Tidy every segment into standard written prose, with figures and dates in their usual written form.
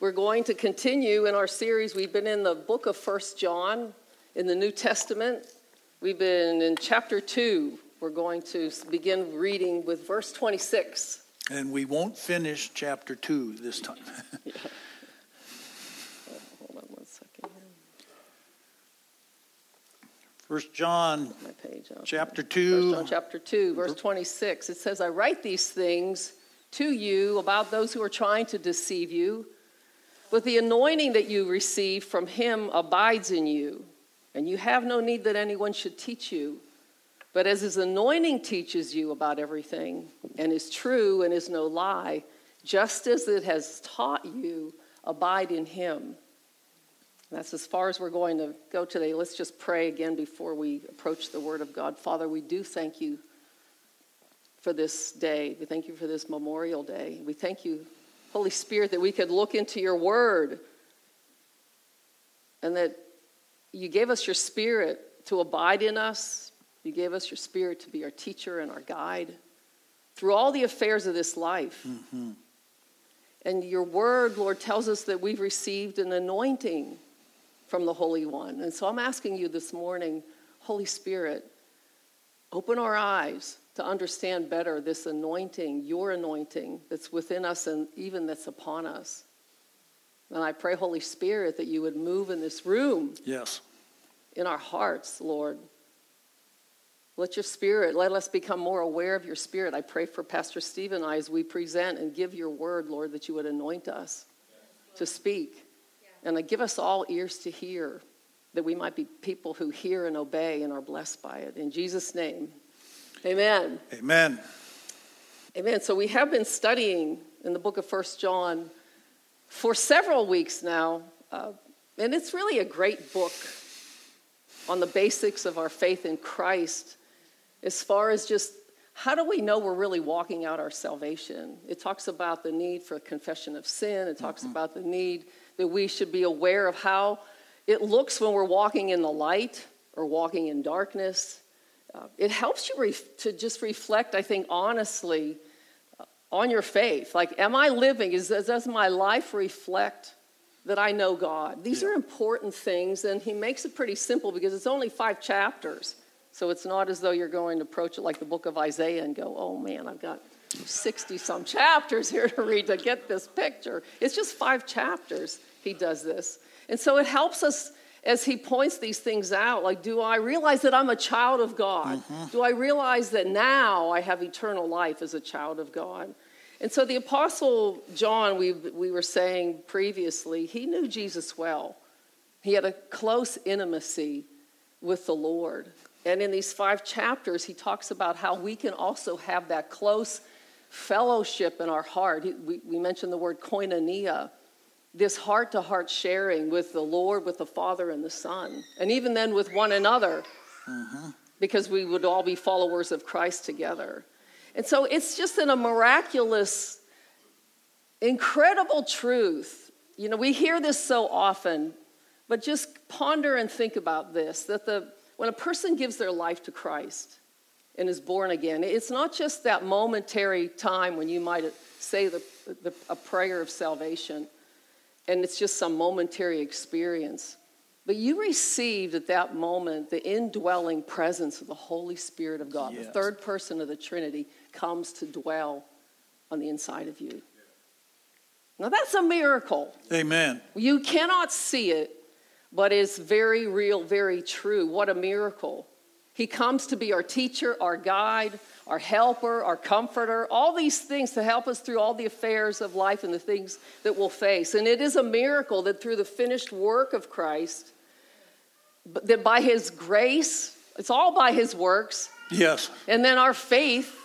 We're going to continue in our series. We've been in the book of First John in the New Testament. We've been in chapter 2. We're going to begin reading with verse 26. And we won't finish chapter 2 this time. Yeah. Hold on one second. First John chapter 2. First John chapter 2, verse 26. It says, I write these things to you about those who are trying to deceive you, but the anointing that you receive from him abides in you, and you have no need that anyone should teach you. But as his anointing teaches you about everything, and is true and is no lie, just as it has taught you, abide in him. That's as far as we're going to go today. Let's just pray again before we approach the word of God. Father, we do thank you for this day. We thank you for this Memorial Day. We thank you, Holy Spirit, that we could look into your word and that you gave us your spirit to abide in us. You gave us your spirit to be our teacher and our guide through all the affairs of this life. Mm-hmm. And your word, Lord, tells us that we've received an anointing from the Holy One. And so I'm asking you this morning, Holy Spirit, open our eyes to understand better this anointing, your anointing that's within us and even that's upon us. And I pray, Holy Spirit, that you would move in this room. Yes. In our hearts, Lord. Let your spirit, let us become more aware of your spirit. I pray for Pastor Steve and I as we present and give your word, Lord, that you would anoint us to speak. And give us all ears to hear, that we might be people who hear and obey and are blessed by it. In Jesus' name, amen. Amen. Amen. So we have been studying in the book of First John for several weeks now. And it's really a great book on the basics of our faith in Christ. As far as just how do we know we're really walking out our salvation? It talks about the need for confession of sin. It talks about the need that we should be aware of how it looks when we're walking in the light or walking in darkness. It helps you to just reflect, I think, honestly on your faith. Like, am I living? Does my life reflect that I know God? These are important things, and he makes it pretty simple because it's only 5 chapters. So it's not as though you're going to approach it like the book of Isaiah and go, oh man, I've got 60-some chapters here to read to get this picture. It's just 5 chapters he does this. And so it helps us as he points these things out, like, do I realize that I'm a child of God? Mm-hmm. Do I realize that now I have eternal life as a child of God? And so the Apostle John, we were saying previously, he knew Jesus well. He had a close intimacy with the Lord. And in these 5 chapters, he talks about how we can also have that close fellowship in our heart. We mentioned the word koinonia, this heart-to-heart sharing with the Lord, with the Father and the Son, and even then with one another, mm-hmm. because we would all be followers of Christ together. And so it's just in a miraculous, incredible truth. You know, we hear this so often, but just ponder and think about this, that when a person gives their life to Christ and is born again, it's not just that momentary time when you might say a prayer of salvation, and it's just some momentary experience. But you received at that moment the indwelling presence of the Holy Spirit of God. Yes. The third person of the Trinity comes to dwell on the inside of you. Now that's a miracle. Amen. You cannot see it, but it's very real, very true. What a miracle. He comes to be our teacher, our guide, our helper, our comforter, all these things to help us through all the affairs of life and the things that we'll face. And it is a miracle that through the finished work of Christ, that by his grace, it's all by his works. Yes. And then our faith,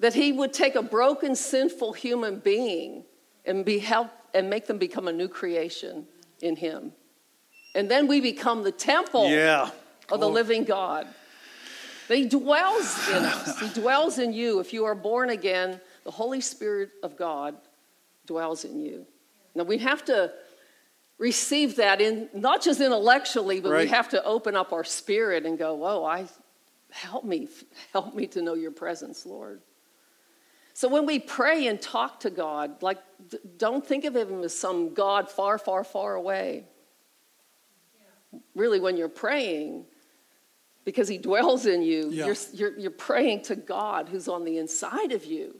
that he would take a broken, sinful human being and make them become a new creation in him. And then we become the temple of the living God. That he dwells in us. He dwells in you. If you are born again, the Holy Spirit of God dwells in you. Now we have to receive that in not just intellectually, but we have to open up our spirit and go, help me to know your presence, Lord. So when we pray and talk to God, like, don't think of him as some God far, far, far away. Yeah. Really, when you're praying, because he dwells in you, yeah, you're praying to God who's on the inside of you,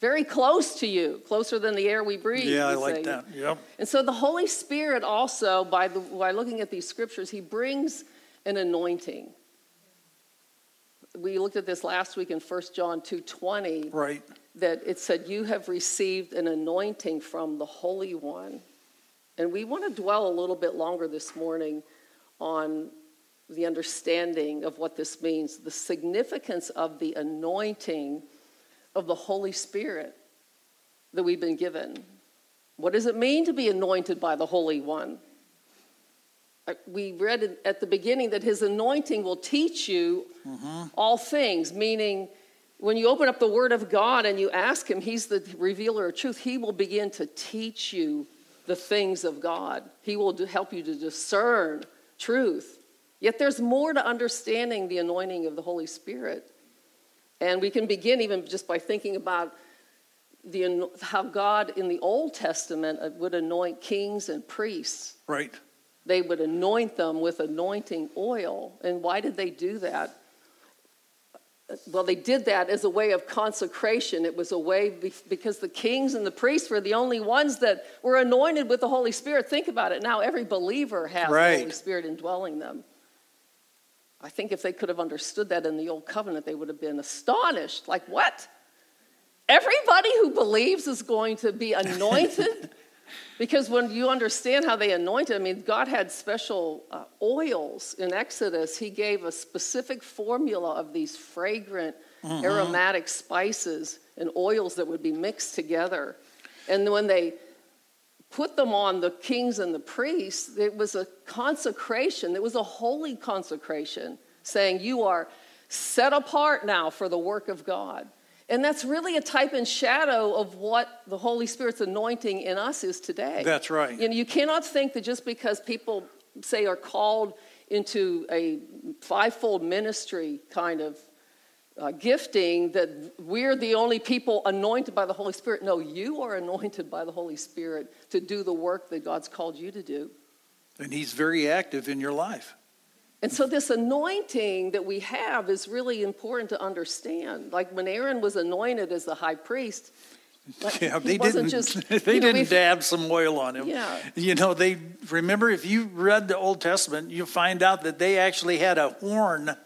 very close to you, closer than the air we breathe. Yeah, I like that. Yep. And so the Holy Spirit also, by looking at these scriptures, he brings an anointing. We looked at this last week in First John 2:20. Right. That it said, you have received an anointing from the Holy One. And we want to dwell a little bit longer this morning on the understanding of what this means, the significance of the anointing of the Holy Spirit that we've been given. What does it mean to be anointed by the Holy One? We read at the beginning that his anointing will teach you all things, meaning when you open up the Word of God and you ask him, he's the revealer of truth, he will begin to teach you the things of God. He will help you to discern truth. Yet there's more to understanding the anointing of the Holy Spirit. And we can begin even just by thinking about how God in the Old Testament would anoint kings and priests. Right. They would anoint them with anointing oil. And why did they do that? Well, they did that as a way of consecration. It was a way because the kings and the priests were the only ones that were anointed with the Holy Spirit. Think about it. Now every believer has the Holy Spirit indwelling them. I think if they could have understood that in the Old Covenant, they would have been astonished. Like, what? Everybody who believes is going to be anointed? Because when you understand how they anointed, I mean, God had special oils in Exodus. He gave a specific formula of these fragrant aromatic spices and oils that would be mixed together. And when they put them on the kings and the priests, it was a consecration. It was a holy consecration, saying you are set apart now for the work of God. And that's really a type and shadow of what the Holy Spirit's anointing in us is today. That's right. You know, you cannot think that just because people say are called into a fivefold ministry kind of gifting that we're the only people anointed by the Holy Spirit. No, you are anointed by the Holy Spirit to do the work that God's called you to do. And he's very active in your life. And so this anointing that we have is really important to understand. Like when Aaron was anointed as the high priest, like they didn't dab some oil on him. Yeah. You know, they remember if you read the Old Testament, you find out that they actually had a horn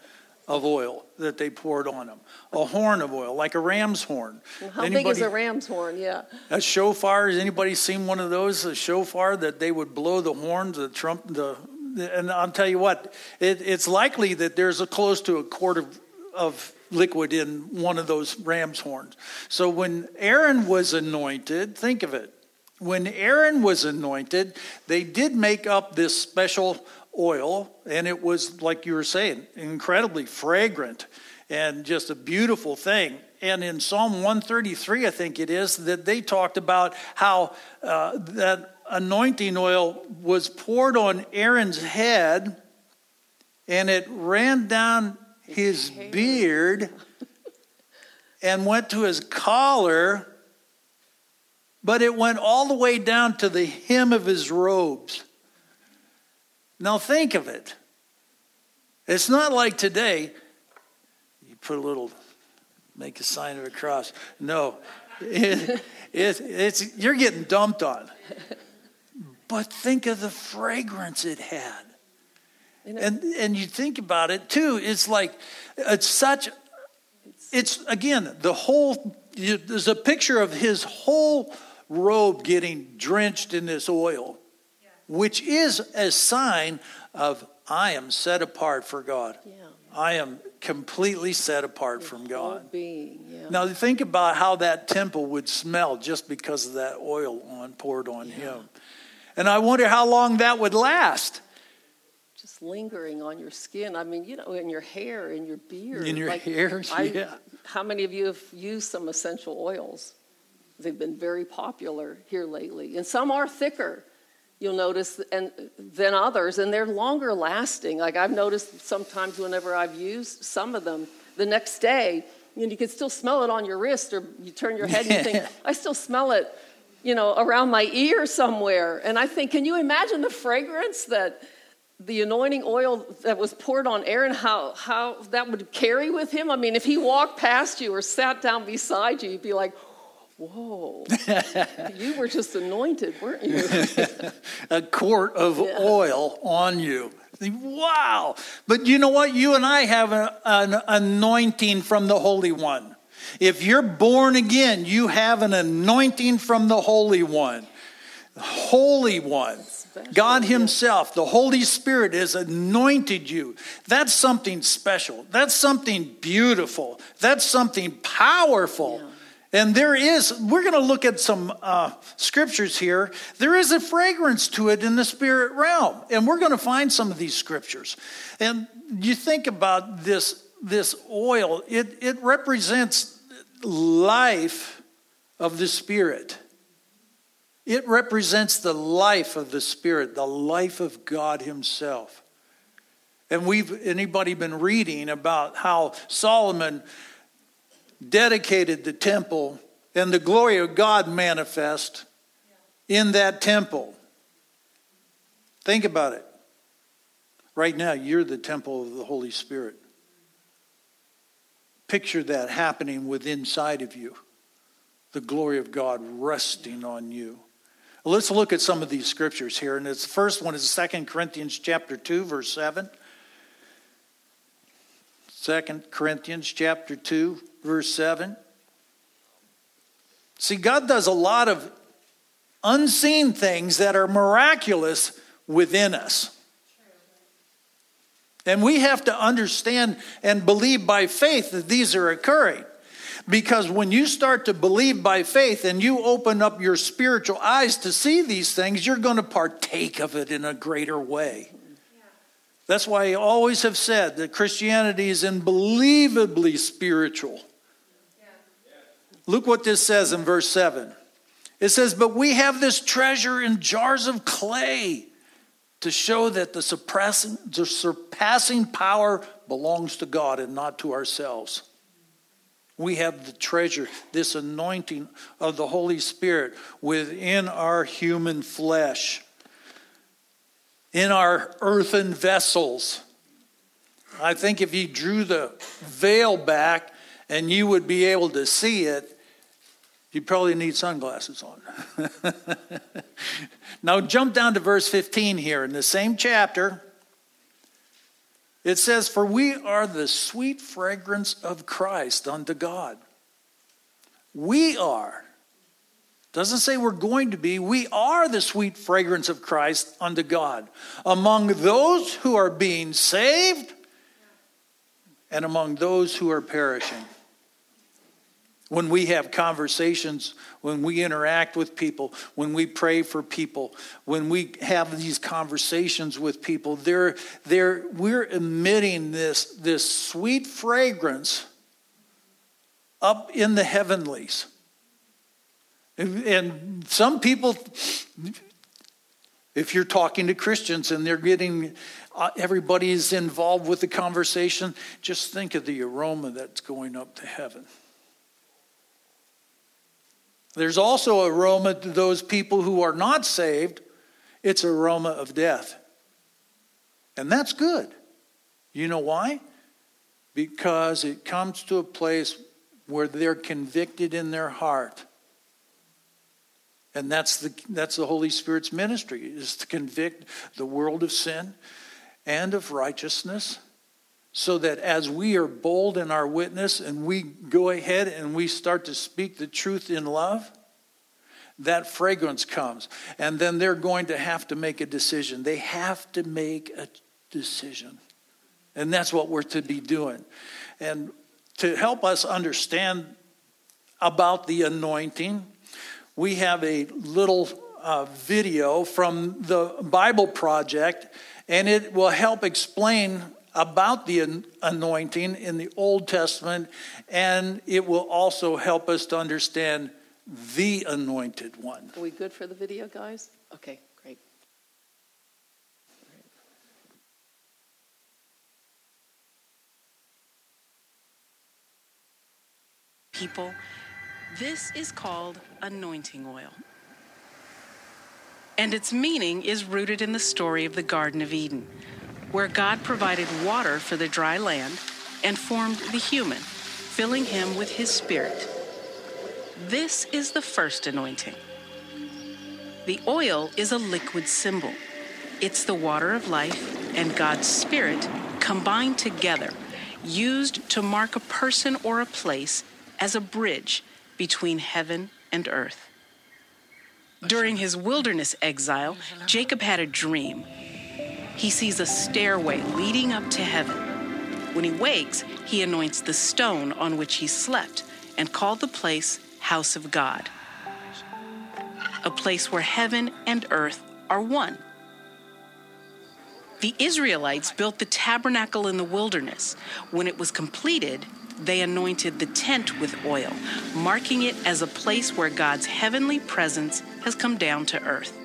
of oil that they poured on him. A horn of oil, like a ram's horn. Well, how big is a ram's horn? Yeah. A shofar, has anybody seen one of those? A shofar that they would blow the horn, and I'll tell you what, it's likely that there's close to a quart of liquid in one of those ram's horns. So when Aaron was anointed, think of it. When Aaron was anointed, they did make up this special oil, and it was, like you were saying, incredibly fragrant and just a beautiful thing. And in Psalm 133, I think it is, that they talked about how that anointing oil was poured on Aaron's head, and it ran down his beard and went to his collar, but it went all the way down to the hem of his robes. Now think of it. It's not like today, you put a little, make a sign of a cross. No, it's you're getting dumped on. But think of the fragrance it had. And you think about it too, it's like, there's a picture of his whole robe getting drenched in this oil, yeah, which is a sign of, I am set apart for God. Yeah. I am completely set apart from God. Being, yeah. Now think about how that temple would smell just because of that oil poured on him. And I wonder how long that would last. Just lingering on your skin. I mean, you know, in your hair, in your beard. In your hair, yeah. How many of you have used some essential oils? They've been very popular here lately. And some are thicker, you'll notice, than others. And they're longer lasting. Like I've noticed sometimes whenever I've used some of them, the next day you can still smell it on your wrist, or you turn your head and you think, I still smell it, around my ear somewhere. And I think, can you imagine the fragrance that the anointing oil that was poured on Aaron, how that would carry with him? I mean, if he walked past you or sat down beside you, you'd be like, whoa, you were just anointed, weren't you? A quart of oil on you. Wow. But you know what? You and I have an anointing from the Holy One. If you're born again, you have an anointing from the Holy One. Holy One. God himself, the Holy Spirit, has anointed you. That's something special. That's something beautiful. That's something powerful. Yeah. And we're going to look at some scriptures here. There is a fragrance to it in the spirit realm. And we're going to find some of these scriptures. And you think about this oil, it represents life of the spirit. It represents the life of the Spirit, the life of God himself. And we've anybody been reading about how Solomon dedicated the temple and the glory of God manifest in that temple. Think about it. Right now, you're the temple of the Holy Spirit. Picture that happening within inside of you. The glory of God resting on you. Let's look at some of these scriptures here. And the first one is 2 Corinthians chapter 2, verse 7. 2 Corinthians chapter 2, verse 7. See, God does a lot of unseen things that are miraculous within us. And we have to understand and believe by faith that these are occurring. Because when you start to believe by faith and you open up your spiritual eyes to see these things, you're going to partake of it in a greater way. Yeah. That's why I always have said that Christianity is unbelievably spiritual. Yeah. Yeah. Look what this says in verse 7. It says, but we have this treasure in jars of clay to show that the surpassing power belongs to God and not to ourselves. We have the treasure, this anointing of the Holy Spirit within our human flesh, in our earthen vessels. I think if you drew the veil back and you would be able to see it, you'd probably need sunglasses on. Now jump down to verse 15 here in the same chapter. It says, for we are the sweet fragrance of Christ unto God. We are. Doesn't say we're going to be. We are the sweet fragrance of Christ unto God. Among those who are being saved and among those who are perishing. When we have conversations, when we interact with people, when we pray for people, when we have these conversations with people, we're emitting this sweet fragrance up in the heavenlies. And some people, if you're talking to Christians and they're getting, everybody's involved with the conversation, just think of the aroma that's going up to heaven. There's also aroma to those people who are not saved. It's aroma of death. And that's good. You know why? Because it comes to a place where they're convicted in their heart. And that's the Holy Spirit's ministry, is to convict the world of sin and of righteousness. So that as we are bold in our witness and we go ahead and we start to speak the truth in love, that fragrance comes. And then they're going to have to make a decision. They have to make a decision. And that's what we're to be doing. And to help us understand about the anointing, we have a little video from the Bible Project, and it will help explain about the anointing in the Old Testament, and it will also help us to understand the anointed one. Are we good for the video, guys? Okay, great. people. This is called anointing oil. And its meaning is rooted in the story of the Garden of Eden, where God provided water for the dry land and formed the human, filling him with his spirit. This is the first anointing. The oil is a liquid symbol. It's the water of life and God's spirit combined together, used to mark a person or a place as a bridge between heaven and earth. During his wilderness exile, Jacob had a dream. He sees a stairway leading up to heaven. When he wakes, he anoints the stone on which he slept and called the place House of God, a place where heaven and earth are one. The Israelites built the tabernacle in the wilderness. When it was completed, they anointed the tent with oil, marking it as a place where God's heavenly presence has come down to earth.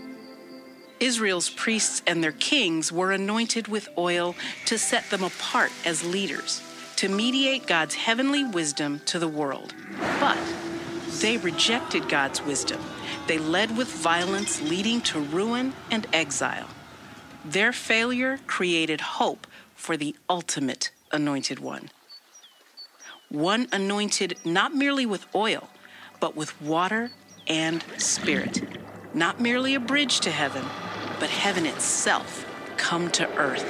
Israel's priests and their kings were anointed with oil to set them apart as leaders, to mediate God's heavenly wisdom to the world. But they rejected God's wisdom. They led with violence, leading to ruin and exile. Their failure created hope for the ultimate anointed one. One anointed not merely with oil, but with water and spirit. Not merely a bridge to heaven, but heaven itself come to earth.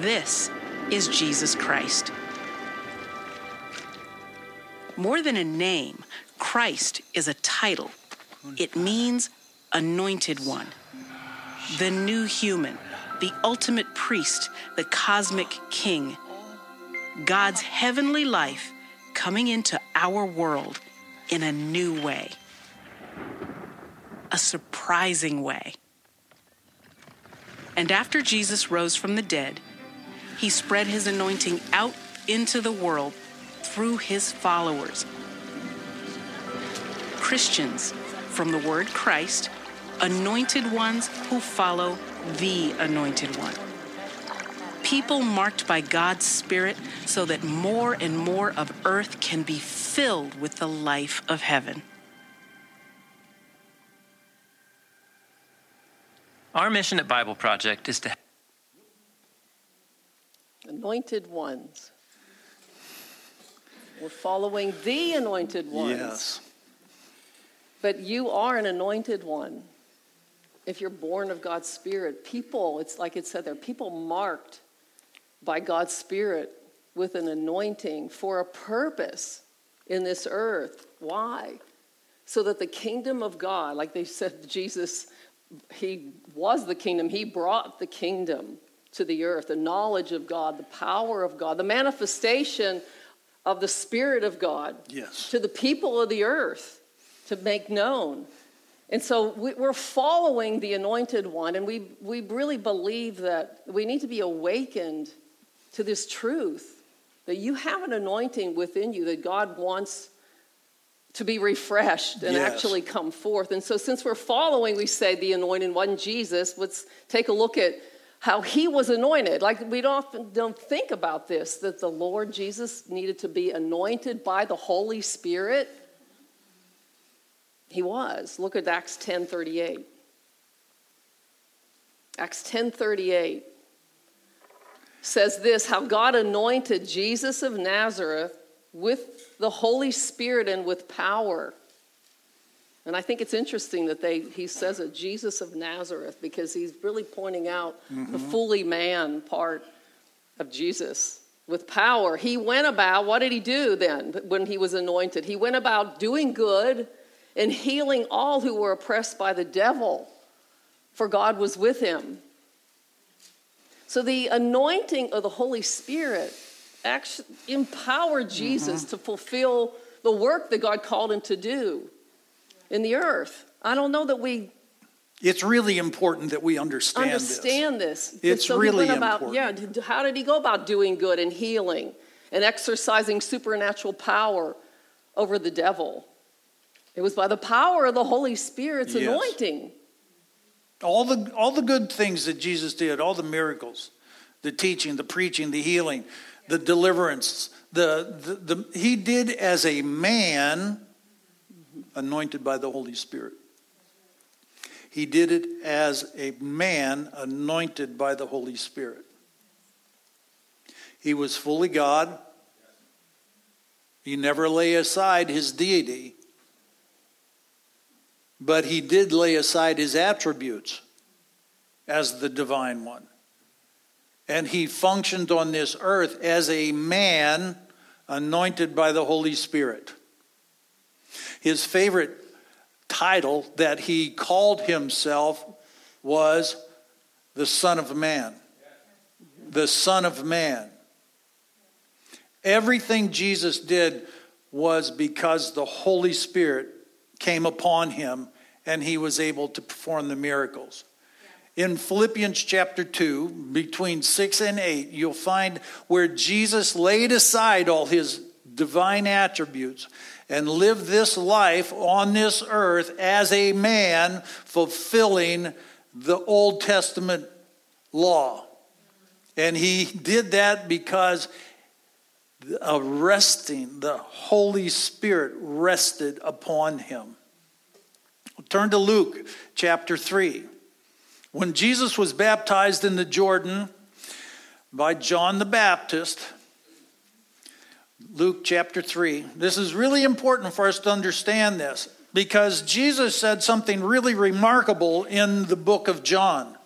This is Jesus Christ. More than a name, Christ is a title. It means anointed one, the new human, the ultimate priest, the cosmic king. God's heavenly life coming into our world in a new way, a surprising way. And after Jesus rose from the dead, he spread his anointing out into the world through his followers. Christians, from the word Christ, anointed ones who follow the anointed one. People marked by God's Spirit so that more and more of earth can be filled with the life of heaven. Our mission at Bible Project is to anointed ones. We're following the anointed ones. Yes. But you are an anointed one. If you're born of God's Spirit, people, it's like it said there, people marked by God's Spirit with an anointing for a purpose in this earth. Why? So that the kingdom of God, like they said, Jesus, he was the kingdom. He brought the kingdom to the earth, the knowledge of God, the power of God, the manifestation of the Spirit of God to the people of the earth to make known. And so we're following the anointed one, and we really believe that we need to be awakened to this truth, that you have an anointing within you that God wants to be refreshed and actually come forth. And so since we're following, we say, the anointed one, Jesus, let's take a look at how he was anointed. Like, we often don't think about this, that the Lord Jesus needed to be anointed by the Holy Spirit. He was. Look at Acts 10:38. Acts 10:38 says this, how God anointed Jesus of Nazareth with the Holy Spirit and with power. And I think it's interesting that he says it, Jesus of Nazareth, because he's really pointing out the fully man part of Jesus. With power. He went about, what did he do then when he was anointed? He went about doing good and healing all who were oppressed by the devil, for God was with him. So the anointing of the Holy Spirit actually empowered Jesus to fulfill the work that God called him to do in the earth. I don't know that we... It's really important that we understand this. It's so really important. Yeah, how did he go about doing good and healing and exercising supernatural power over the devil? It was by the power of the Holy Spirit's anointing. All the good things that Jesus did, all the miracles, the teaching, the preaching, the healing, the deliverance. He did as a man anointed by the Holy Spirit. He did it as a man anointed by the Holy Spirit. He was fully God. He never lay aside his deity. But he did lay aside his attributes as the divine one. And he functioned on this earth as a man anointed by the Holy Spirit. His favorite title that he called himself was the Son of Man. The Son of Man. Everything Jesus did was because the Holy Spirit came upon him and he was able to perform the miracles. In Philippians chapter 2, between 6 and 8, you'll find where Jesus laid aside all his divine attributes and lived this life on this earth as a man, fulfilling the Old Testament law. And he did that because the Holy Spirit rested upon him. Turn to Luke chapter 3. When Jesus was baptized in the Jordan by John the Baptist, Luke chapter 3. This is really important for us to understand this, because Jesus said something really remarkable in the book of John,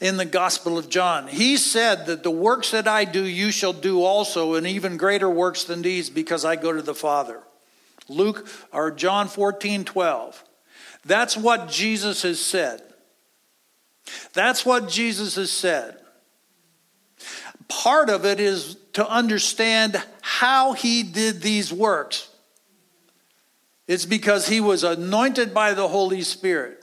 in the Gospel of John. He said that the works that I do, you shall do also, and even greater works than these, because I go to the Father. John 14:12. That's what Jesus has said. That's what Jesus has said. Part of it is to understand how he did these works. It's because he was anointed by the Holy Spirit.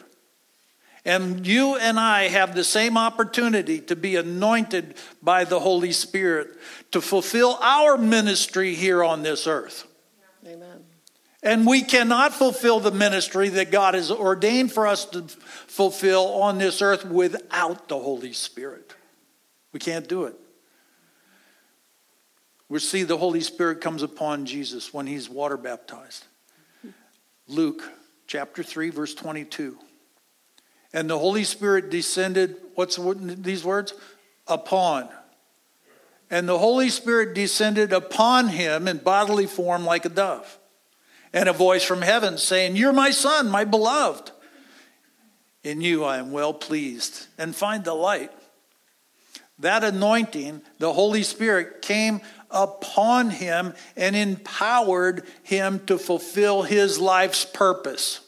And you and I have the same opportunity to be anointed by the Holy Spirit to fulfill our ministry here on this earth. Amen. And we cannot fulfill the ministry that God has ordained for us to fulfill on this earth without the Holy Spirit. We can't do it. We see the Holy Spirit comes upon Jesus when he's water baptized. Luke chapter 3, verse 22. And the Holy Spirit descended, what's these words? Upon. And the Holy Spirit descended upon him in bodily form like a dove. And a voice from heaven saying, "You're my son, my beloved. In you I am well pleased." And find delight. That anointing, the Holy Spirit came upon him and empowered him to fulfill his life's purpose.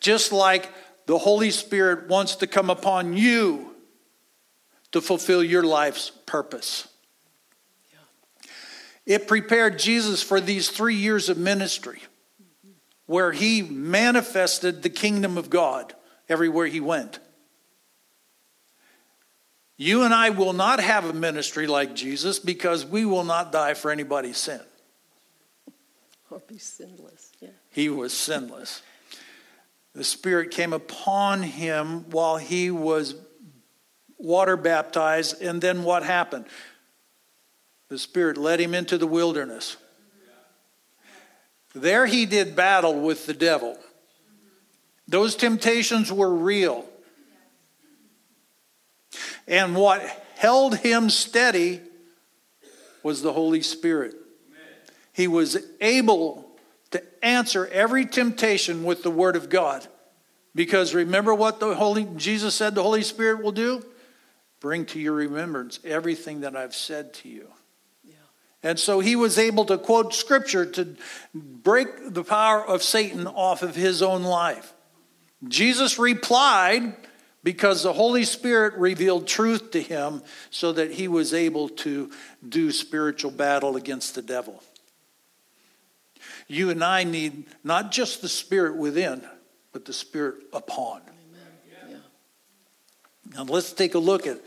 Just like the Holy Spirit wants to come upon you to fulfill your life's purpose. It prepared Jesus for these 3 years of ministry where he manifested the kingdom of God everywhere he went. You and I will not have a ministry like Jesus because we will not die for anybody's sin. Or be sinless. Yeah. He was sinless. The Spirit came upon him while he was water baptized, and then what happened? The Spirit led him into the wilderness. There he did battle with the devil. Those temptations were real. And what held him steady was the Holy Spirit. He was able to answer every temptation with the Word of God. Because remember what Jesus said the Holy Spirit will do? Bring to your remembrance everything that I've said to you. And so he was able to quote scripture to break the power of Satan off of his own life. Jesus replied because the Holy Spirit revealed truth to him so that he was able to do spiritual battle against the devil. You and I need not just the Spirit within, but the Spirit upon. Amen. Yeah. Now let's take a look at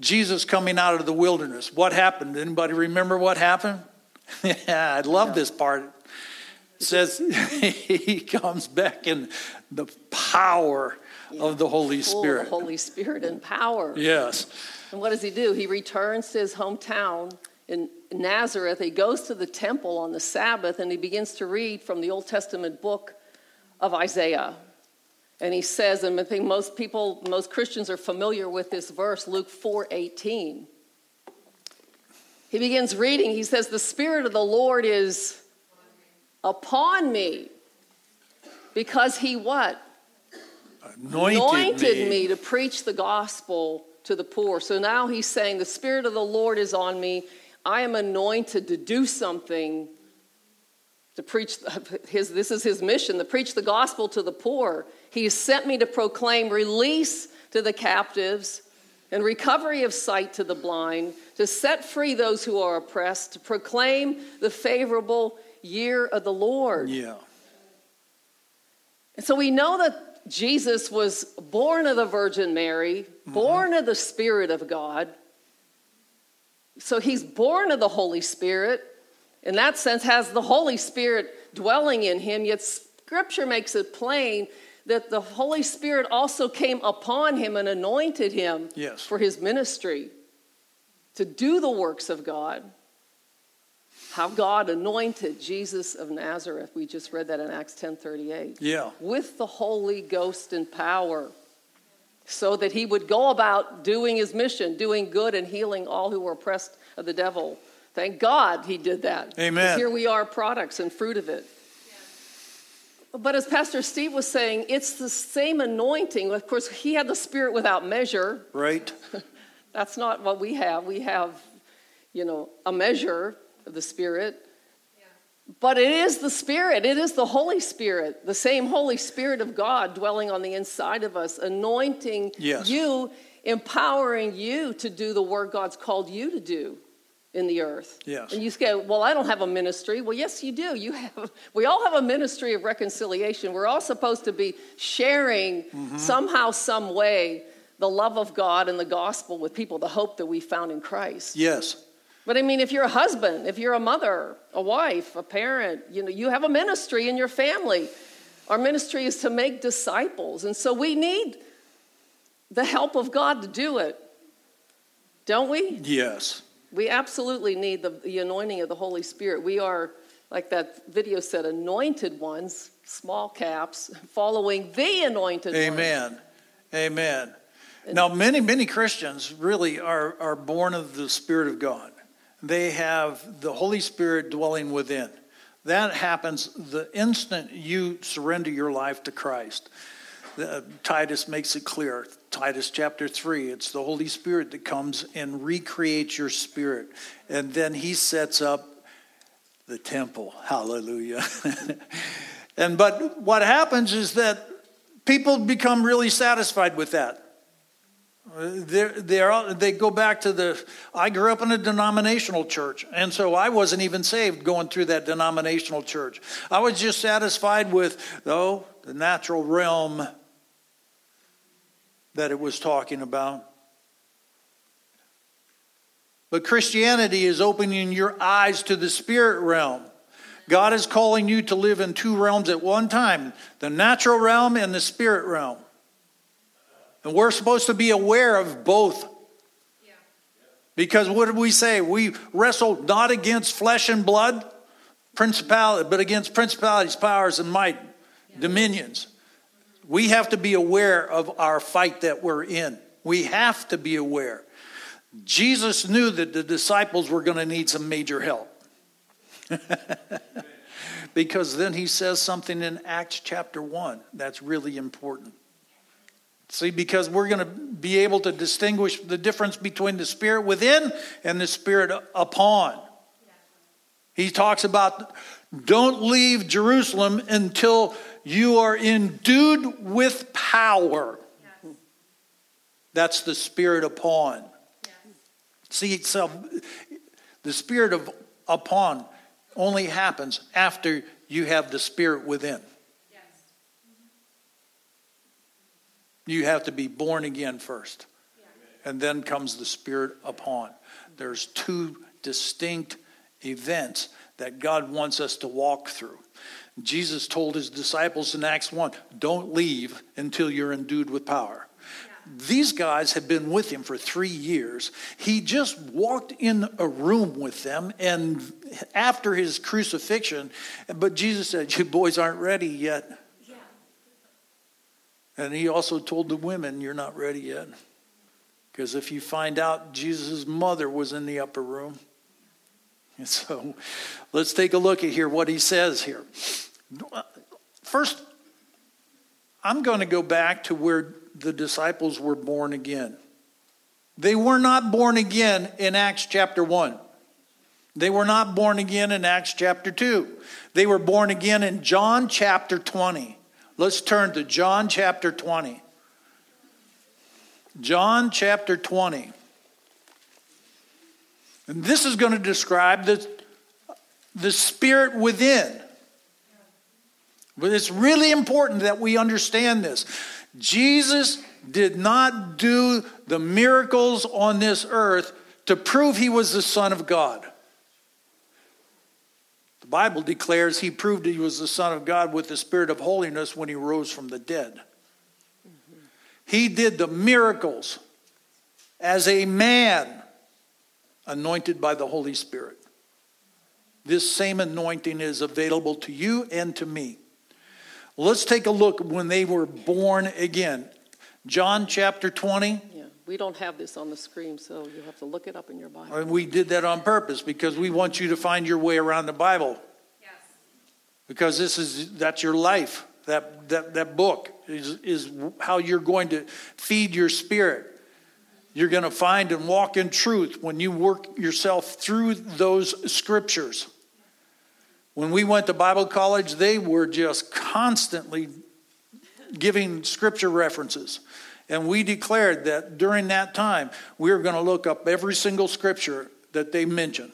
Jesus coming out of the wilderness. What happened? Anybody remember what happened? Yeah, I love this part. It says he comes back in the power of the Holy Spirit. Of the Holy Spirit and power. Yes. And what does he do? He returns to his hometown in Nazareth. He goes to the temple on the Sabbath, and he begins to read from the Old Testament book of Isaiah. And he says, and I think most Christians are familiar with this verse, Luke 4:18. He begins reading. He says, the Spirit of the Lord is upon me because he what? Anointed me to preach the gospel to the poor. So now he's saying, the Spirit of the Lord is on me. I am anointed to do something, to preach this is his mission, to preach the gospel to the poor. He has sent me to proclaim release to the captives and recovery of sight to the blind, to set free those who are oppressed, to proclaim the favorable year of the Lord. Yeah. And so we know that Jesus was born of the Virgin Mary, born of the Spirit of God. So he's born of the Holy Spirit, in that sense has the Holy Spirit dwelling in him, yet Scripture makes it plain that the Holy Spirit also came upon him and anointed him for his ministry to do the works of God. How God anointed Jesus of Nazareth. We just read that in Acts 10:38. Yeah. With the Holy Ghost and power, so that he would go about doing his mission, doing good and healing all who were oppressed of the devil. Thank God he did that. Amen. Here we are, products and fruit of it. But as Pastor Steve was saying, it's the same anointing. Of course, he had the Spirit without measure. Right. That's not what we have. We have, a measure of the Spirit. Yeah. But it is the Spirit. It is the Holy Spirit, the same Holy Spirit of God dwelling on the inside of us, anointing you, empowering you to do the work God's called you to do in the earth. Yes. And you say, well, I don't have a ministry. Well, yes, you do. We all have a ministry of reconciliation. We're all supposed to be sharing somehow, some way, the love of God and the gospel with people, the hope that we found in Christ. Yes. But I mean, if you're a husband, if you're a mother, a wife, a parent, you have a ministry in your family. Our ministry is to make disciples. And so we need the help of God to do it. Don't we? Yes. We absolutely need the anointing of the Holy Spirit. We are, like that video said, anointed ones, small caps, following the anointed ones. Amen. And now, many Christians really are born of the Spirit of God. They have the Holy Spirit dwelling within. That happens the instant you surrender your life to Christ. Titus makes it clear. Titus chapter 3, it's the Holy Spirit that comes and recreates your spirit. And then he sets up the temple. Hallelujah. But what happens is that people become really satisfied with that. They go back to I grew up in a denominational church, and so I wasn't even saved going through that denominational church. I was just satisfied with, the natural realm that it was talking about. But Christianity is opening your eyes to the spirit realm. God is calling you to live in two realms at one time, the natural realm and the spirit realm. And we're supposed to be aware of both. Yeah. Because what did we say? We wrestle not against flesh and blood, but against principalities, powers, and might, dominions. We have to be aware of our fight that we're in. We have to be aware. Jesus knew that the disciples were going to need some major help. Because then he says something in Acts chapter 1 that's really important. See, because we're going to be able to distinguish the difference between the spirit within and the spirit upon. He talks about don't leave Jerusalem until you are endued with power. Yes. That's the spirit upon. Yes. See, so the spirit of upon only happens after you have the spirit within. Yes. You have to be born again first. Yes. And then comes the spirit upon. There's two distinct events that God wants us to walk through. Jesus told his disciples in Acts 1, don't leave until you're endued with power. These guys had been with him for 3 years. He just walked in a room with them, and after his crucifixion, but Jesus said, you boys aren't ready yet. Yeah. And he also told the women, you're not ready yet. Because if you find out, Jesus' mother was in the upper room. And so let's take a look at here what he says here. First, I'm going to go back to where the disciples were born again. They were not born again in Acts chapter 1. They were not born again in Acts chapter 2. They were born again in John chapter 20. Let's turn to John chapter 20. John chapter 20. And this is going to describe the spirit within. But it's really important that we understand this. Jesus did not do the miracles on this earth to prove he was the Son of God. The Bible declares he proved he was the Son of God with the Spirit of holiness when he rose from the dead. Mm-hmm. He did the miracles as a man anointed by the Holy Spirit. This same anointing is available to you and to me. Let's take a look when they were born again. John chapter 20. Yeah, we don't have this on the screen, so you have to look it up in your Bible. And we did that on purpose because we want you to find your way around the Bible. Yes. Because that's your life. That book is how you're going to feed your spirit. You're going to find and walk in truth when you work yourself through those scriptures. When we went to Bible college, they were just constantly giving scripture references. And we declared that during that time, we were going to look up every single scripture that they mentioned.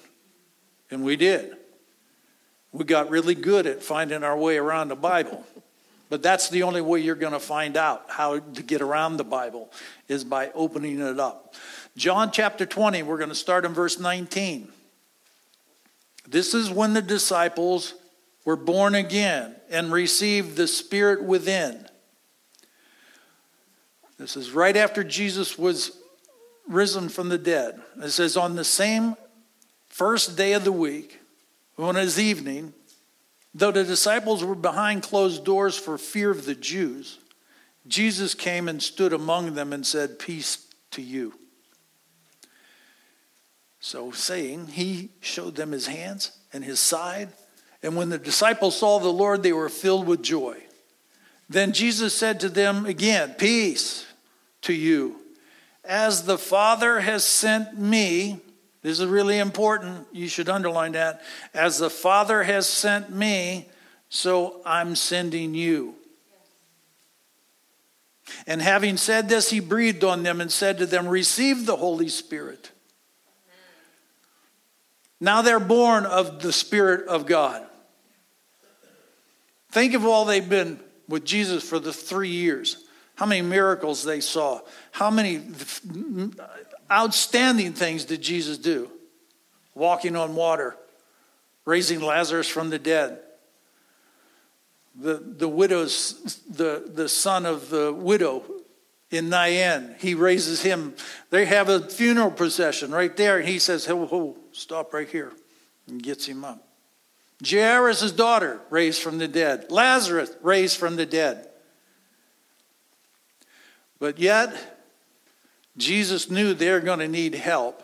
And we did. We got really good at finding our way around the Bible. But that's the only way you're going to find out how to get around the Bible is by opening it up. John chapter 20, we're going to start in verse 19. This is when the disciples were born again and received the Spirit within. This is right after Jesus was risen from the dead. It says, on the same first day of the week, when it was evening, though the disciples were behind closed doors for fear of the Jews, Jesus came and stood among them and said, peace to you. So saying, he showed them his hands and his side. And when the disciples saw the Lord, they were filled with joy. Then Jesus said to them again, peace to you. As the Father has sent me, this is really important, you should underline that. As the Father has sent me, so I'm sending you. And having said this, he breathed on them and said to them, receive the Holy Spirit. Now they're born of the Spirit of God. Think of all they've been with Jesus for the 3 years. How many miracles they saw. How many outstanding things did Jesus do? Walking on water. Raising Lazarus from the dead. The widow's, the son of the widow in Nain, he raises him. They have a funeral procession right there. And he says, ho, stop right here. And gets him up. Jairus' daughter raised from the dead. Lazarus raised from the dead. But yet, Jesus knew they're going to need help.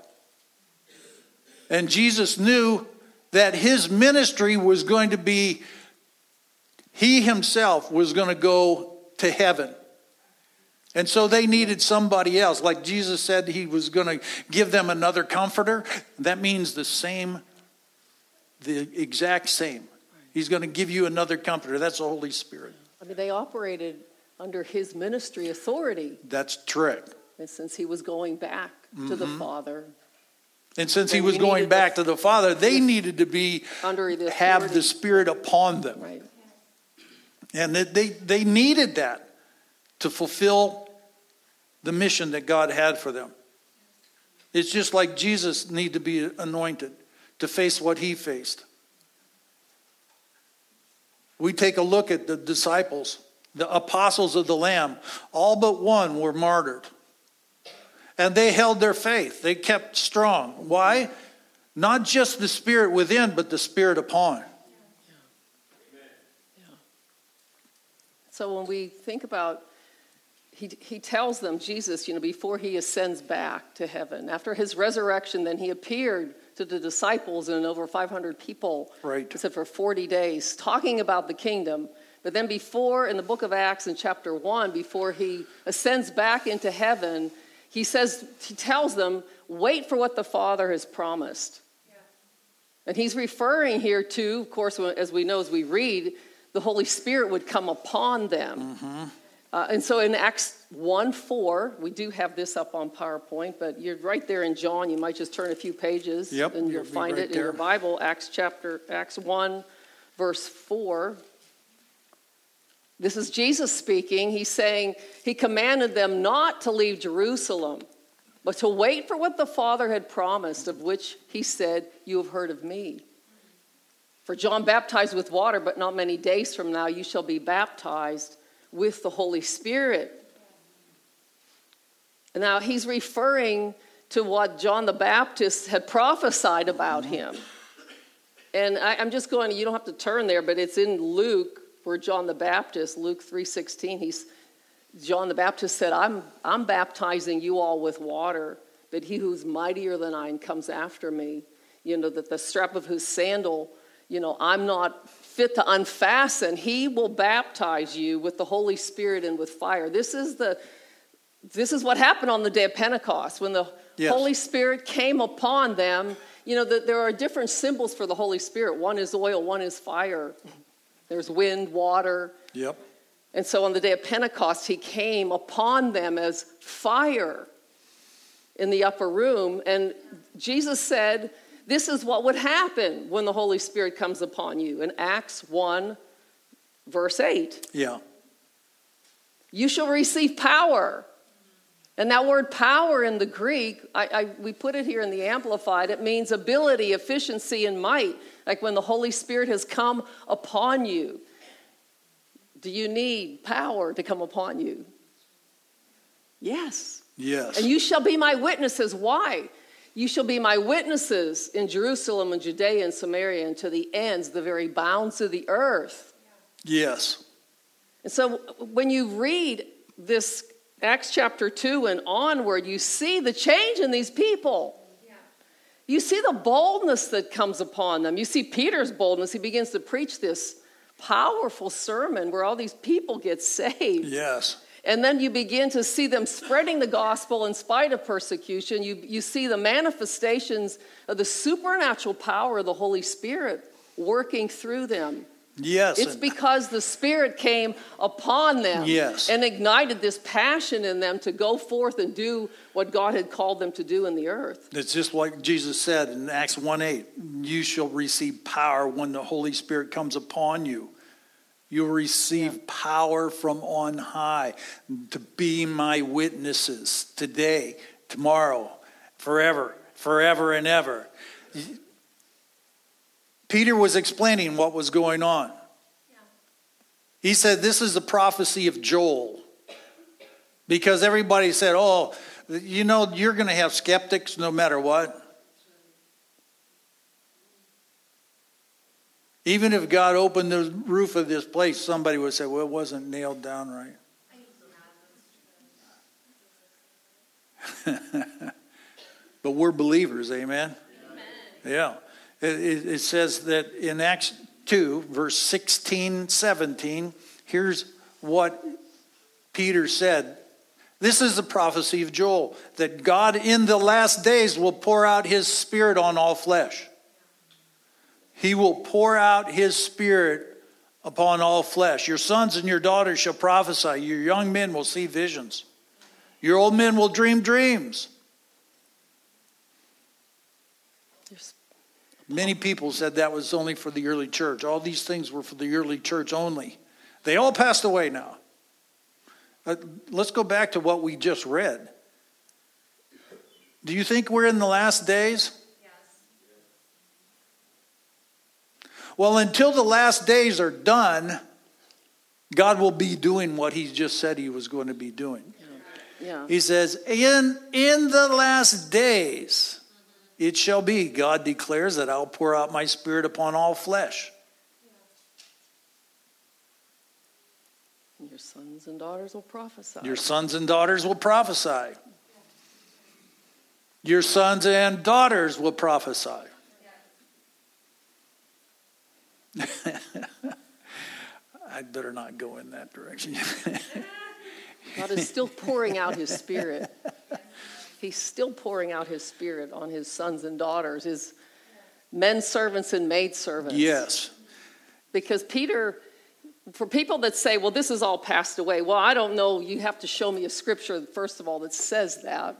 And Jesus knew that his ministry was going to be, he himself was going to go to heaven. And so they needed somebody else. Like Jesus said he was going to give them another comforter. That means the exact same. He's going to give you another comforter. That's the Holy Spirit. I mean, they operated under his ministry authority. That's correct. And since he was going back to the Father. And since he was going back to the Father, they needed to be under the have the Spirit upon them. Right. And they needed that to fulfill the mission that God had for them. It's just like Jesus needed to be anointed. to face what he faced. We take a look at the disciples, the apostles of the Lamb. All but one were martyred. And they held their faith. They kept strong. Why? Not just the spirit within, but the spirit upon. So when we think about, he tells them, Jesus, before he ascends back to heaven. After his resurrection, then he appeared to the disciples and over 500 people. Right. Except for 40 days, talking about the kingdom. But then before, in the book of Acts in chapter 1, before he ascends back into heaven, he tells them, wait for what the Father has promised. Yeah. And he's referring here to, of course, as we know, as we read, the Holy Spirit would come upon them. Mm-hmm. And so in Acts 1:4, we do have this up on PowerPoint, but you're right there in John. You might just turn a few pages, yep, and you'll find it in your Bible. Acts 1, verse 4. This is Jesus speaking. He's saying he commanded them not to leave Jerusalem, but to wait for what the Father had promised, of which he said, you have heard of me. For John baptized with water, but not many days from now you shall be baptized with the Holy Spirit. And now he's referring to what John the Baptist had prophesied about him. And I'm just going, you don't have to turn there, but it's in Luke where John the Baptist, Luke 3:16, John the Baptist said, I'm baptizing you all with water, but he who's mightier than I and comes after me, that the strap of whose sandal I'm not fit to unfasten. He will baptize you with the Holy Spirit and with fire. This is what happened on the day of Pentecost when the Holy Spirit came upon them. That there are different symbols for the Holy Spirit. One is oil, one is fire. There's wind, water. Yep. And so on the day of Pentecost, he came upon them as fire in the upper room. And Jesus said, this is what would happen when the Holy Spirit comes upon you. In Acts 1, verse 8. Yeah. You shall receive power. And that word power in the Greek, we put it here in the Amplified, it means ability, efficiency, and might. Like when the Holy Spirit has come upon you. Do you need power to come upon you? Yes. Yes. And you shall be my witnesses. Why? You shall be my witnesses in Jerusalem and Judea and Samaria and to the ends, the very bounds of the earth. Yes. And so when you read this Acts chapter 2 and onward, you see the change in these people. Yeah. You see the boldness that comes upon them. You see Peter's boldness. He begins to preach this powerful sermon where all these people get saved. Yes. And then you begin to see them spreading the gospel in spite of persecution. You see the manifestations of the supernatural power of the Holy Spirit working through them. Yes. It's because the Spirit came upon them. Yes. And ignited this passion in them to go forth and do what God had called them to do in the earth. It's just like Jesus said in Acts 1:8, you shall receive power when the Holy Spirit comes upon you. You'll receive power from on high to be my witnesses today, tomorrow, forever and ever. Peter was explaining what was going on. Yeah. He said, this is the prophecy of Joel. Because everybody said, you're going to have skeptics no matter what. Even if God opened the roof of this place, somebody would say, it wasn't nailed down right. But we're believers, amen? Amen. Yeah. It says that in Acts 2, verse 16, 17, here's what Peter said. This is the prophecy of Joel, that God in the last days will pour out his spirit on all flesh. He will pour out his spirit upon all flesh. Your sons and your daughters shall prophesy. Your young men will see visions. Your old men will dream dreams. Many people said that was only for the early church. All these things were for the early church only. They all passed away now. Let's go back to what we just read. Do you think we're in the last days? Well, until the last days are done, God will be doing what he just said he was going to be doing. Yeah. He says, in the last days it shall be, God declares, that I'll pour out my spirit upon all flesh. Your sons and daughters will prophesy. Your sons and daughters will prophesy. Your sons and daughters will prophesy. I'd better not go in that direction. God is still pouring out his spirit. He's still pouring out his spirit on his sons and daughters, his men servants and maid servants. Yes. Because Peter, for people that say, well, this is all passed away. Well, I don't know. You have to show me a scripture, first of all, that says that.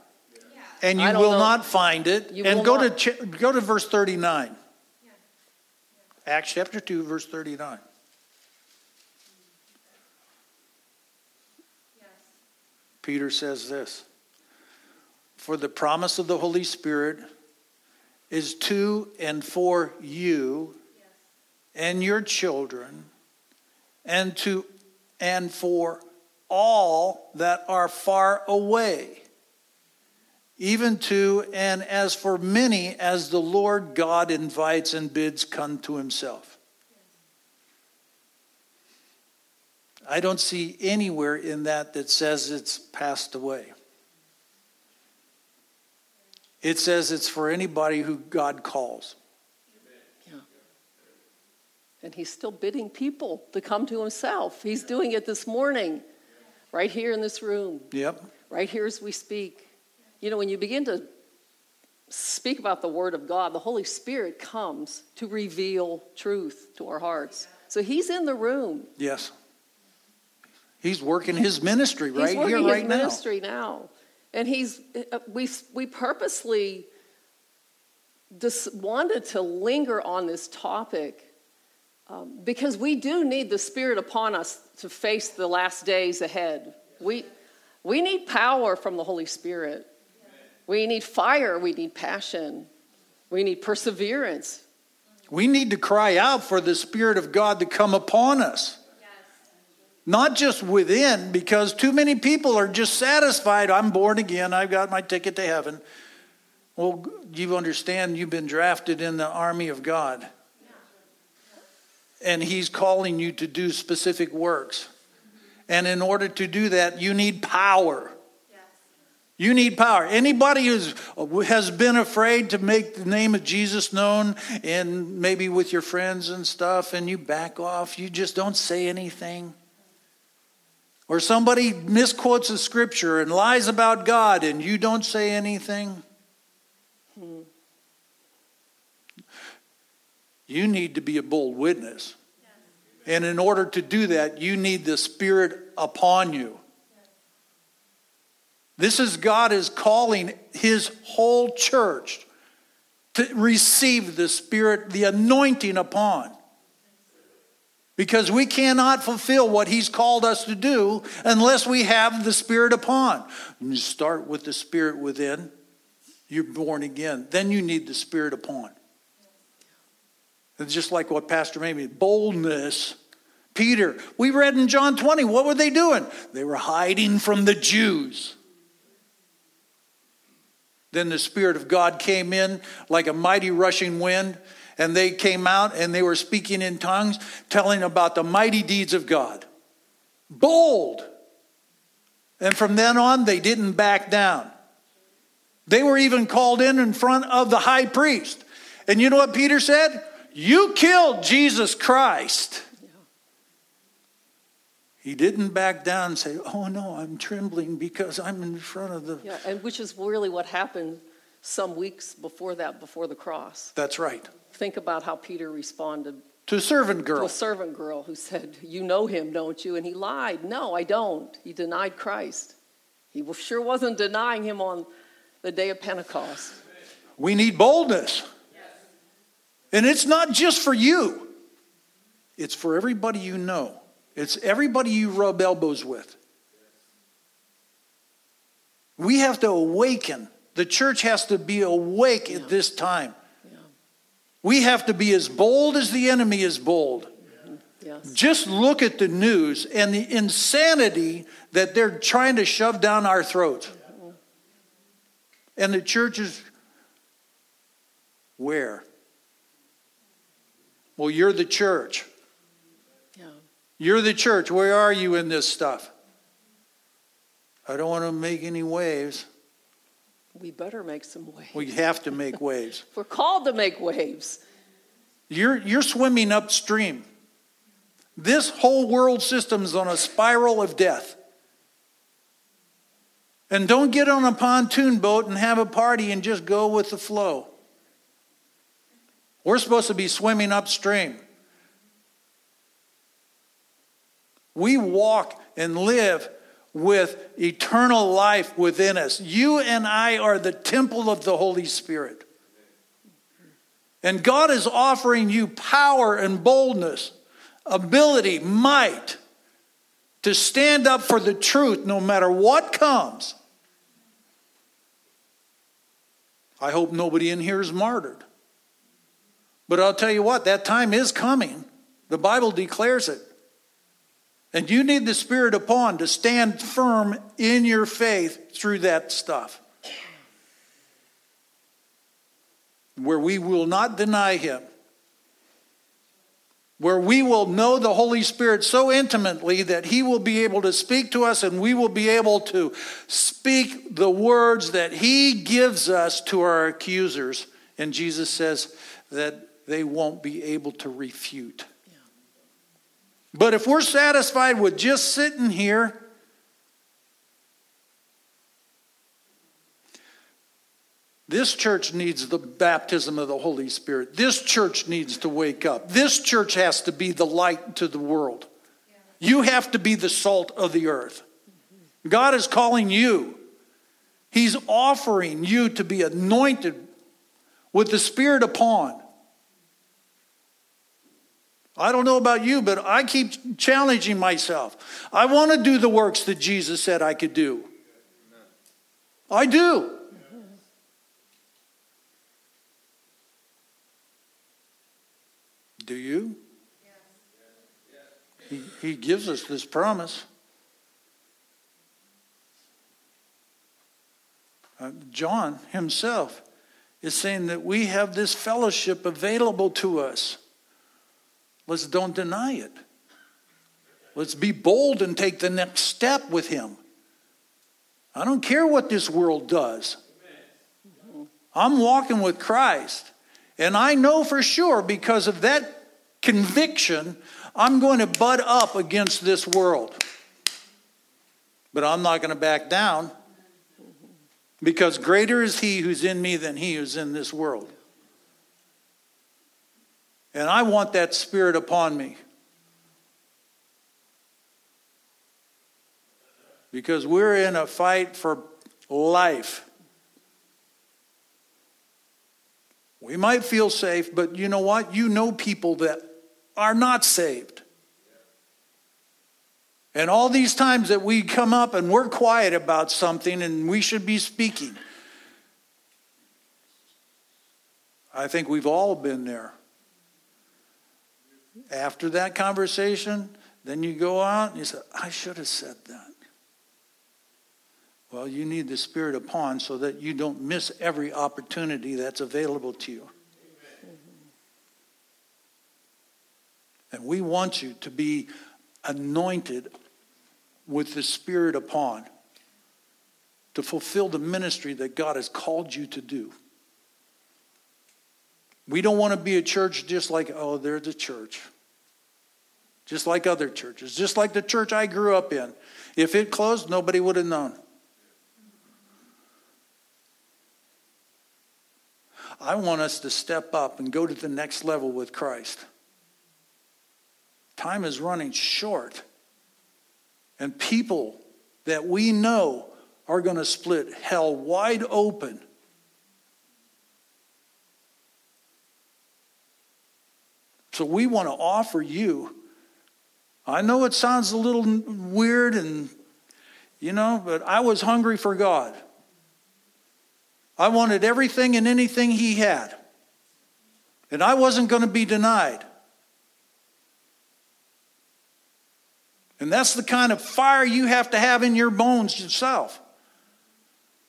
And you will not find it. And go to verse 39. Acts chapter 2, verse 39. Peter says this, for the promise of the Holy Spirit is to and for you and your children and for all that are far away, even to and as for many as the Lord God invites and bids come to himself. I don't see anywhere in that says it's passed away. It says it's for anybody who God calls. Yeah. And he's still bidding people to come to himself. He's doing it this morning, right here in this room. Yep. Right here as we speak. You know, when you begin to speak about the Word of God, the Holy Spirit comes to reveal truth to our hearts. So he's in the room. Yes. He's working his ministry right here, right now. He's working his ministry now. And we purposely just wanted to linger on this topic because we do need the Spirit upon us to face the last days ahead. We need power from the Holy Spirit. We need fire. We need passion. We need perseverance. We need to cry out for the Spirit of God to come upon us. Not just within, because too many people are just satisfied. I'm born again. I've got my ticket to heaven. Well, you understand you've been drafted in the army of God. And he's calling you to do specific works. And in order to do that, you need power. You need power. Anybody who has been afraid to make the name of Jesus known, and maybe with your friends and stuff, and you back off, you just don't say anything. Or somebody misquotes a scripture and lies about God and you don't say anything. You need to be a bold witness. And in order to do that, you need the Spirit upon you. This is God is calling his whole church to receive the Spirit, the anointing upon. Because we cannot fulfill what he's called us to do unless we have the Spirit upon. You start with the Spirit within. You're born again. Then you need the Spirit upon. It's just like what Pastor made me. Boldness. Peter. We read in John 20. What were they doing? They were hiding from the Jews. Then the Spirit of God came in like a mighty rushing wind. And they came out and they were speaking in tongues, telling about the mighty deeds of God. Bold. And from then on, they didn't back down. They were even called in front of the high priest. And you know what Peter said? You killed Jesus Christ. Yeah. He didn't back down and say, oh no, I'm trembling because I'm in front of the... Yeah, and which is really what happened some weeks before that, before the cross. That's right. Think about how Peter responded to a servant girl. To a servant girl who said, you know him, don't you? And he lied. No, I don't. He denied Christ. He sure wasn't denying him on the day of Pentecost. We need boldness. Yes. And it's not just for you. It's for everybody you know. It's everybody you rub elbows with. We have to awaken. The church has to be awake at this time. We have to be as bold as the enemy is bold. Yes. Just look at the news and the insanity that they're trying to shove down our throat. And the church is where? Well, you're the church. Yeah. You're the church. Where are you in this stuff? I don't want to make any waves. We better make some waves. We have to make waves. We're called to make waves. You're swimming upstream. This whole world system is on a spiral of death. And don't get on a pontoon boat and have a party and just go with the flow. We're supposed to be swimming upstream. We walk and live with eternal life within us. You and I are the temple of the Holy Spirit. And God is offering you power and boldness, ability, might to stand up for the truth no matter what comes. I hope nobody in here is martyred. But I'll tell you what, that time is coming. The Bible declares it. And you need the Spirit upon to stand firm in your faith through that stuff. Where we will not deny him. Where we will know the Holy Spirit so intimately that he will be able to speak to us and we will be able to speak the words that he gives us to our accusers. And Jesus says that they won't be able to refute. Yeah. But if we're satisfied with just sitting here, this church needs the baptism of the Holy Spirit. This church needs to wake up. This church has to be the light to the world. You have to be the salt of the earth. God is calling you. He's offering you to be anointed with the Spirit upon. I don't know about you, but I keep challenging myself. I want to do the works that Jesus said I could do. I do. Do you? He gives us this promise. John himself is saying that we have this fellowship available to us. Let's don't deny it. Let's be bold and take the next step with him. I don't care what this world does. I'm walking with Christ. And I know for sure because of that conviction, I'm going to butt up against this world. But I'm not going to back down because greater is he who's in me than he who's in this world. And I want that Spirit upon me because we're in a fight for life. We might feel safe, but you know what? You know people that are not saved. And all these times that we come up and we're quiet about something and we should be speaking. I think we've all been there. After that conversation, then you go out and you say, I should have said that. Well, you need the Spirit upon so that you don't miss every opportunity that's available to you. Amen. And we want you to be anointed with the Spirit upon to fulfill the ministry that God has called you to do. We don't want to be a church just like, oh, they're the church. Just like other churches. Just like the church I grew up in. If it closed, nobody would have known. I want us to step up and go to the next level with Christ. Time is running short. And people that we know are going to split hell wide open. So we want to offer you. I know it sounds a little weird and, but I was hungry for God. I wanted everything and anything he had. And I wasn't going to be denied. And that's the kind of fire you have to have in your bones yourself.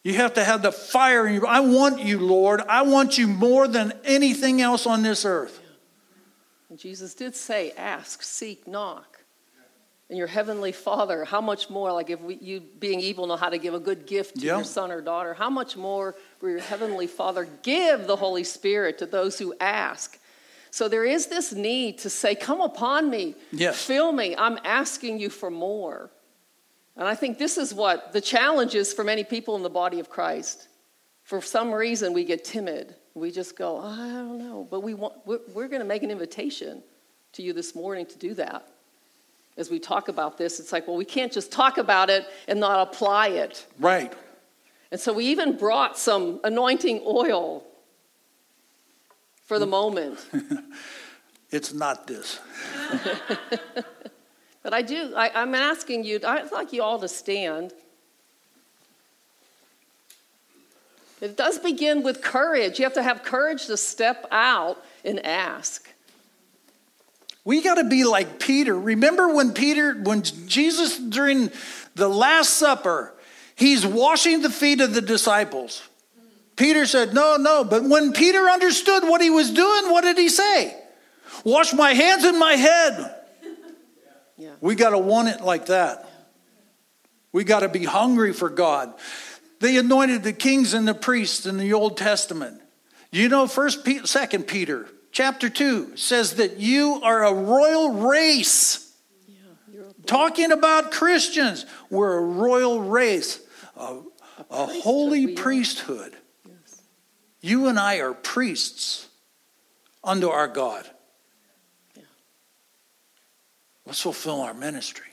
You have to have the fire in your bones. I want you, Lord. I want you more than anything else on this earth. And Jesus did say, ask, seek, knock. And your heavenly Father, how much more, like if you being evil know how to give a good gift to your son or daughter, how much more will your heavenly Father give the Holy Spirit to those who ask? So there is this need to say, come upon me, fill me, I'm asking you for more. And I think this is what the challenge is for many people in the body of Christ. For some reason, we get timid. We just go, I don't know, but we're going to make an invitation to you this morning to do that. As we talk about this, it's like, well, we can't just talk about it and not apply it. Right. And so we even brought some anointing oil for the moment. It's not this. But I'm asking you, I'd like you all to stand. It does begin with courage. You have to have courage to step out and ask. We got to be like Peter. Remember when Jesus, during the Last Supper, he's washing the feet of the disciples. Peter said, no. But when Peter understood what he was doing, what did he say? Wash my hands and my head. Yeah. We got to want it like that. We got to be hungry for God. They anointed the kings and the priests in the Old Testament. You know, Second Peter Chapter 2 says that you are a royal race. Yeah, you're talking about Christians, we're a royal race, a holy priesthood. Yes. You and I are priests unto our God. Yeah. Let's fulfill our ministry.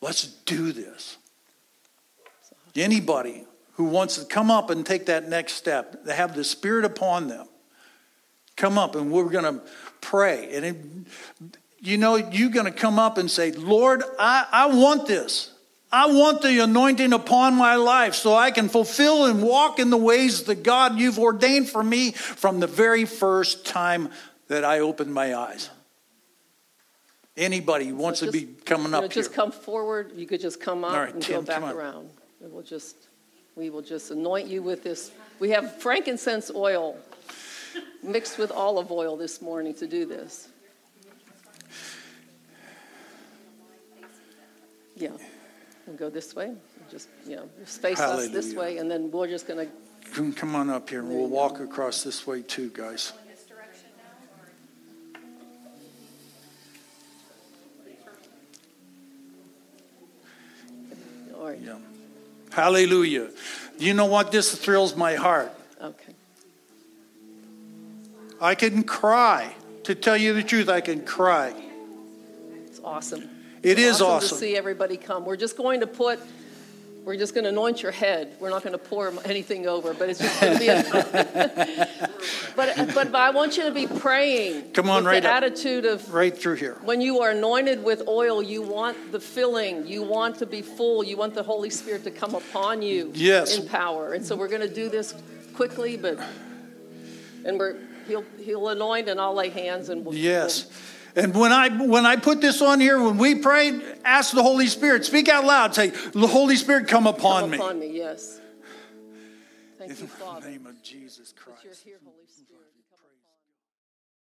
Let's do this. Anybody who wants to come up and take that next step, they have the Spirit upon them. Come up and we're going to pray. And you're going to come up and say, Lord, I want this. I want the anointing upon my life so I can fulfill and walk in the ways that God you've ordained for me from the very first time that I opened my eyes. Anybody wants to be coming up here. Just come forward. You could just come up and go back around. And we will just anoint you with this. We have frankincense oil mixed with olive oil this morning to do this. Yeah. We'll go this way. Just face us this way, and then we're just going to... Come on up here, and we'll walk across this way too, guys. All right. Yeah. Hallelujah. You know what? This thrills my heart. Okay. I can cry. To tell you the truth, I can cry. It's awesome. It's awesome to see everybody come. We're just going to anoint your head. We're not going to pour anything over, but it's just going to be but I want you to be praying. Come on, right up. The attitude of right through here. When you are anointed with oil, you want the filling. You want to be full. You want the Holy Spirit to come upon you in power. And so we're going to do this quickly, He'll anoint and I'll lay hands and we'll... Yes. And when I put this on here, when we pray, ask the Holy Spirit, speak out loud, say, the Holy Spirit, come upon me. Come upon me, yes. Thank you, Father. In the name of Jesus Christ. That you're here, Holy Spirit.